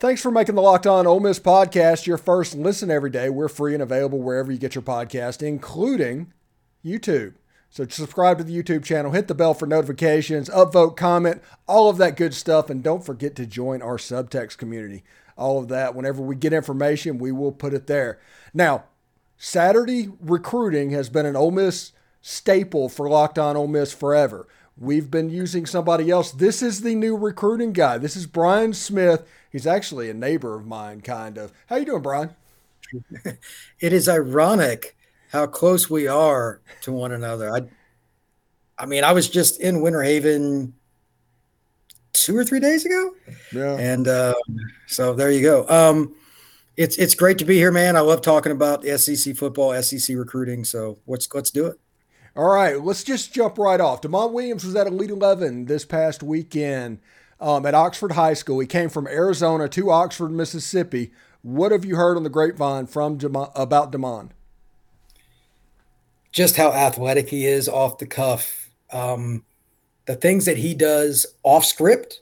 Thanks for making the Locked On Ole Miss podcast your first listen every day. We're free and available wherever you get your podcast, including YouTube. So subscribe to the YouTube channel, hit the bell for notifications, upvote, comment, all of that good stuff, and don't forget to join our subtext community. All of that, whenever we get information, we will put it there. Now, Saturday recruiting has been an Ole Miss staple for Locked On Ole Miss forever. We've been using somebody else. This is the new recruiting guy. This is Brian Smith. He's actually a neighbor of mine, kind of. How you doing, Brian? It is ironic how close we are to one another. I mean, I was just in Winter Haven 2 or 3 days ago. Yeah. And so there you go. It's great to be here, man. I love talking about SEC football, SEC recruiting. So let's do it. All right, let's just jump right off. Demond Williams was at Elite 11 this past weekend at Oxford High School. He came from Arizona to Oxford, Mississippi. What have you heard on the grapevine about Demond? Just how athletic he is off the cuff. The things that he does off script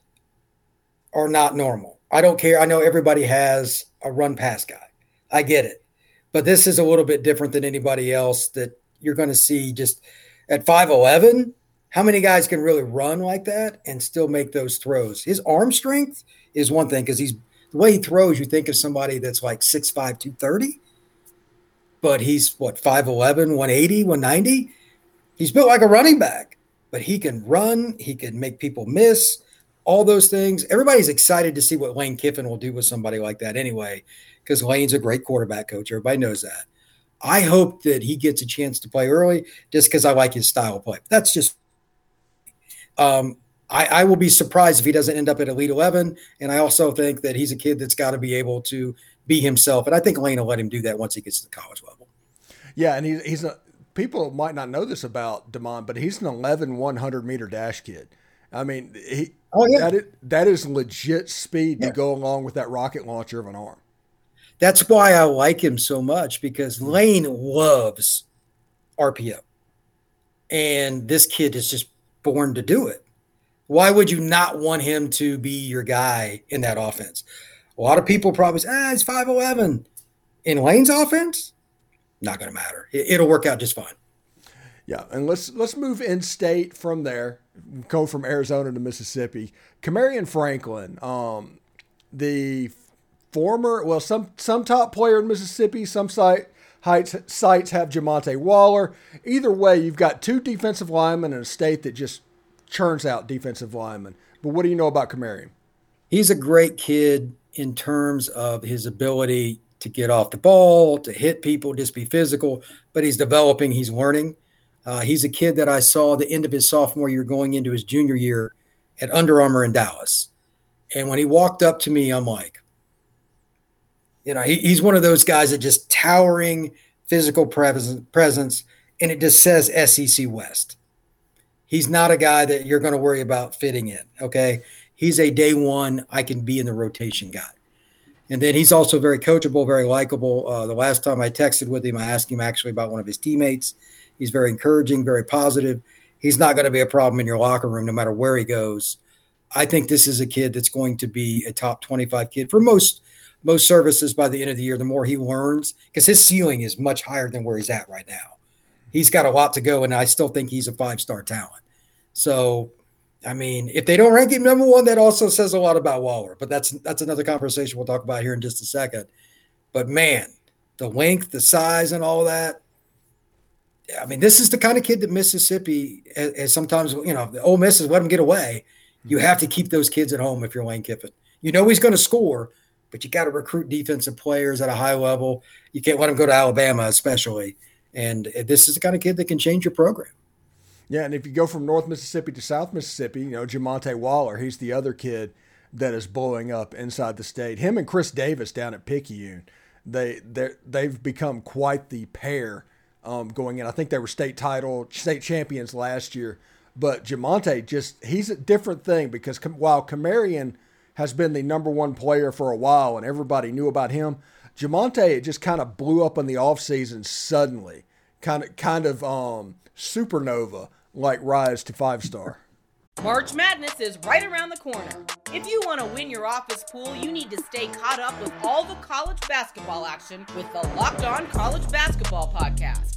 are not normal. I don't care. I know everybody has a run-pass guy. I get it. But this is a little bit different than anybody else that you're going to see. Just at 5'11", how many guys can really run like that and still make those throws? His arm strength is one thing, because the way he throws, you think of somebody that's like 6'5", 230, but he's, 5'11", 180, 190? He's built like a running back, but he can run, he can make people miss, all those things. Everybody's excited to see what Lane Kiffin will do with somebody like that anyway, because Lane's a great quarterback coach. Everybody knows that. I hope that he gets a chance to play early just because I like his style of play. That's just I will be surprised if he doesn't end up at Elite 11, and I also think that he's a kid that's got to be able to be himself, and I think Lane will let him do that once he gets to the college level. Yeah, and he's people might not know this about Demond, but he's an 11 100-meter dash kid. I mean, that is legit speed to go along with that rocket launcher of an arm. That's why I like him so much, because Lane loves RPO. And this kid is just born to do it. Why would you not want him to be your guy in that offense? A lot of people probably say, he's 5'11". In Lane's offense, not going to matter. It'll work out just fine. Yeah, and let's move in-state from there. Go from Arizona to Mississippi. Kamarion Franklin, the – some top player in Mississippi, sites have Jamonte Waller. Either way, you've got two defensive linemen in a state that just churns out defensive linemen. But what do you know about Kamarion? He's a great kid in terms of his ability to get off the ball, to hit people, just be physical. But he's developing, he's learning. He's a kid that I saw the end of his sophomore year going into his junior year at Under Armour in Dallas. And when he walked up to me, I'm like, he's one of those guys that just towering physical presence, and it just says SEC West. He's not a guy that you're going to worry about fitting in, okay? He's a day one, I can be in the rotation guy. And then he's also very coachable, very likable. The last time I texted with him, I asked him actually about one of his teammates. He's very encouraging, very positive. He's not going to be a problem in your locker room no matter where he goes. I think this is a kid that's going to be a top 25 kid for most services by the end of the year. The more he learns, because his ceiling is much higher than where he's at right now. He's got a lot to go, and I still think he's a five-star talent. So, I mean, if they don't rank him number one, that also says a lot about Waller, but that's another conversation we'll talk about here in just a second. But, man, the length, the size, and all that, I mean, this is the kind of kid that Mississippi has sometimes, the Ole Miss has let him get away. You have to keep those kids at home if you're Lane Kiffin. You know he's going to score, but you got to recruit defensive players at a high level. You can't let them go to Alabama, especially. And this is the kind of kid that can change your program. Yeah, and if you go from North Mississippi to South Mississippi, Jamonte Waller, he's the other kid that is blowing up inside the state. Him and Chris Davis down at Picayune, they've become quite the pair going in. I think they were state champions last year. But Jamonte, he's a different thing, because while Kamarion has been the number one player for a while and everybody knew about him, Jamonte, it just kind of blew up in the offseason suddenly. Kind of supernova-like rise to five-star. March Madness is right around the corner. If you want to win your office pool, you need to stay caught up with all the college basketball action with the Locked On College Basketball Podcast.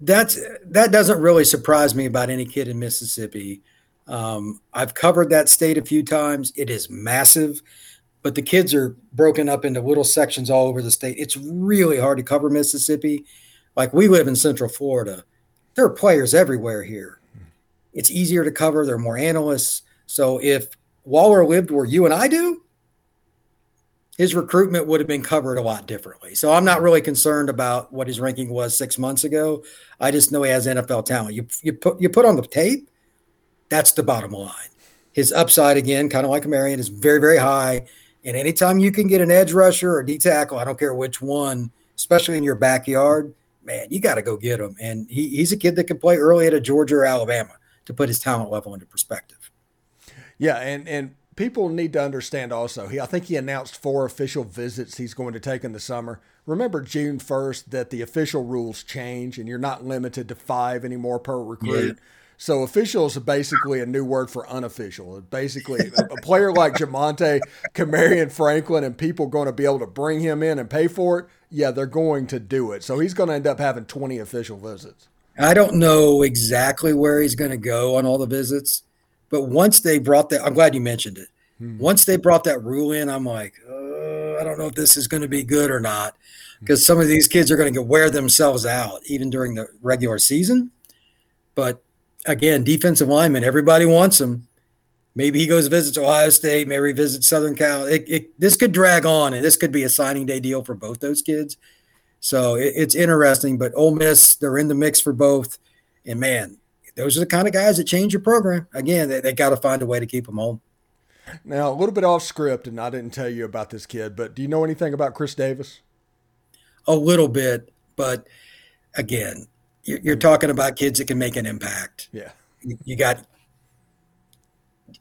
That doesn't really surprise me about any kid in Mississippi. I've covered that state a few times. It is massive, but the kids are broken up into little sections all over the state. It's really hard to cover Mississippi. Like, we live in Central Florida. There are players everywhere here. It's easier to cover. There are more analysts. So if Waller lived where you and I do, his recruitment would have been covered a lot differently. So I'm not really concerned about what his ranking was 6 months ago. I just know he has NFL talent. You put on the tape, that's the bottom line. His upside, again, kind of like Kamarion, is very, very high. And anytime you can get an edge rusher or D tackle, I don't care which one, especially in your backyard, man, you got to go get him. And he's a kid that can play early at a Georgia or Alabama, to put his talent level into perspective. Yeah, and people need to understand also, I think he announced 4 official visits he's going to take in the summer. Remember June 1st that the official rules change and you're not limited to 5 anymore per recruit. Yeah. So official is basically a new word for unofficial. Basically, a player like Jamonte, Kamarion Franklin, and people going to be able to bring him in and pay for it, yeah, they're going to do it. So he's going to end up having 20 official visits. I don't know exactly where he's going to go on all the visits. But once they brought that, I'm glad you mentioned it. Once they brought that rule in, I'm like, I don't know if this is going to be good or not, because some of these kids are going to wear themselves out even during the regular season. But again, defensive linemen, everybody wants them. Maybe he goes and visits Ohio State, maybe he visits Southern Cal. This could drag on, and this could be a signing day deal for both those kids. So it's interesting. But Ole Miss, they're in the mix for both. And man, those are the kind of guys that change your program. Again, they got to find a way to keep them home. Now, a little bit off script, and I didn't tell you about this kid, but do you know anything about Chris Davis? A little bit, but again, you're talking about kids that can make an impact. Yeah.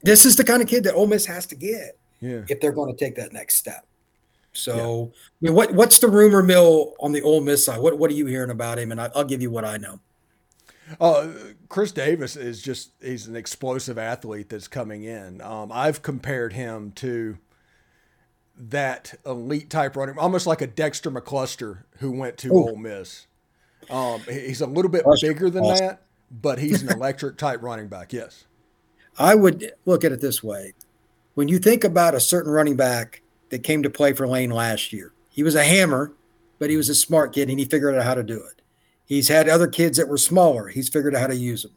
This is the kind of kid that Ole Miss has to get if they're going to take that next step. So I mean, what's the rumor mill on the Ole Miss side? What are you hearing about him? And I'll give you what I know. Chris Davis is he's an explosive athlete that's coming in. I've compared him to that elite type running, almost like a Dexter McCluster who went to Ole Miss. He's a little bit bigger than that, but he's an electric type running back. Yes. I would look at it this way. When you think about a certain running back that came to play for Lane last year, he was a hammer, but he was a smart kid and he figured out how to do it. He's had other kids that were smaller. He's figured out how to use them.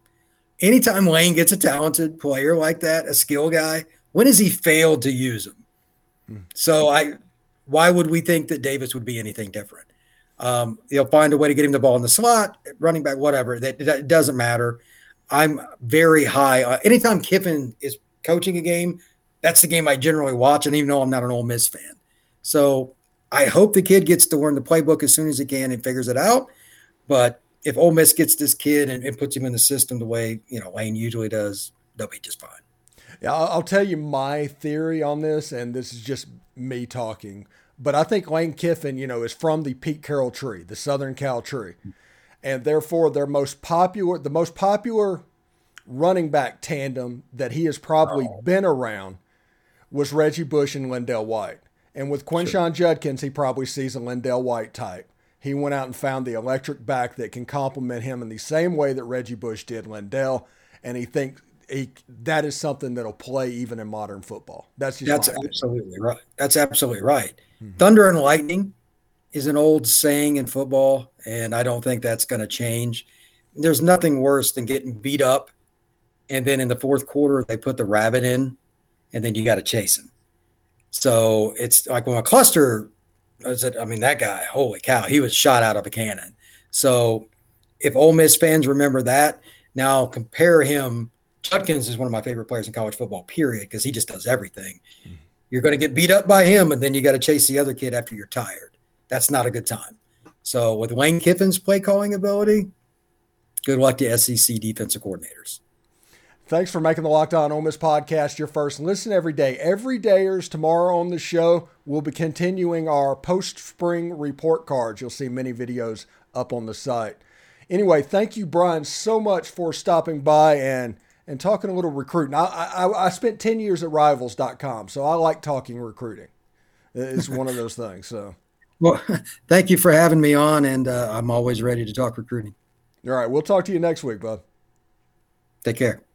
Anytime Lane gets a talented player like that, a skill guy, when has he failed to use them? So why would we think that Davis would be anything different? They'll find a way to get him the ball in the slot, running back, whatever. That doesn't matter. I'm very high. Anytime Kiffin is coaching a game, that's the game I generally watch, and even though I'm not an Ole Miss fan. So I hope the kid gets to learn the playbook as soon as he can and figures it out. But if Ole Miss gets this kid and puts him in the system the way Lane usually does, they'll be just fine. Yeah, I'll tell you my theory on this, and this is just me talking. But I think Lane Kiffin, is from the Pete Carroll tree, the Southern Cal tree, and therefore their most popular running back tandem that he has probably been around was Reggie Bush and Lendale White. And with Quinshon Judkins, he probably sees a Lendale White type. He went out and found the electric back that can complement him in the same way that Reggie Bush did Lendale, and he thinks that is something that'll play even in modern football. That's absolutely right. That's absolutely right. Thunder and lightning is an old saying in football, and I don't think that's going to change. There's nothing worse than getting beat up, and then in the fourth quarter they put the rabbit in, and then you got to chase him. So it's like when a cluster – that guy, holy cow, he was shot out of a cannon. So if Ole Miss fans remember that, now compare him. Judkins is one of my favorite players in college football, period, because he just does everything. You're going to get beat up by him, and then you got to chase the other kid after you're tired. That's not a good time. So with Lane Kiffin's play calling ability, good luck to SEC defensive coordinators. Thanks for making the Locked On Ole Miss podcast your first listen every day. Every dayers tomorrow on the show, we'll be continuing our post-spring report cards. You'll see many videos up on the site. Anyway, thank you, Brian, so much for stopping by and talking a little recruiting. I spent 10 years at Rivals.com, so I like talking recruiting. It's one of those things. So, well, thank you for having me on, and I'm always ready to talk recruiting. All right, we'll talk to you next week, bud. Take care.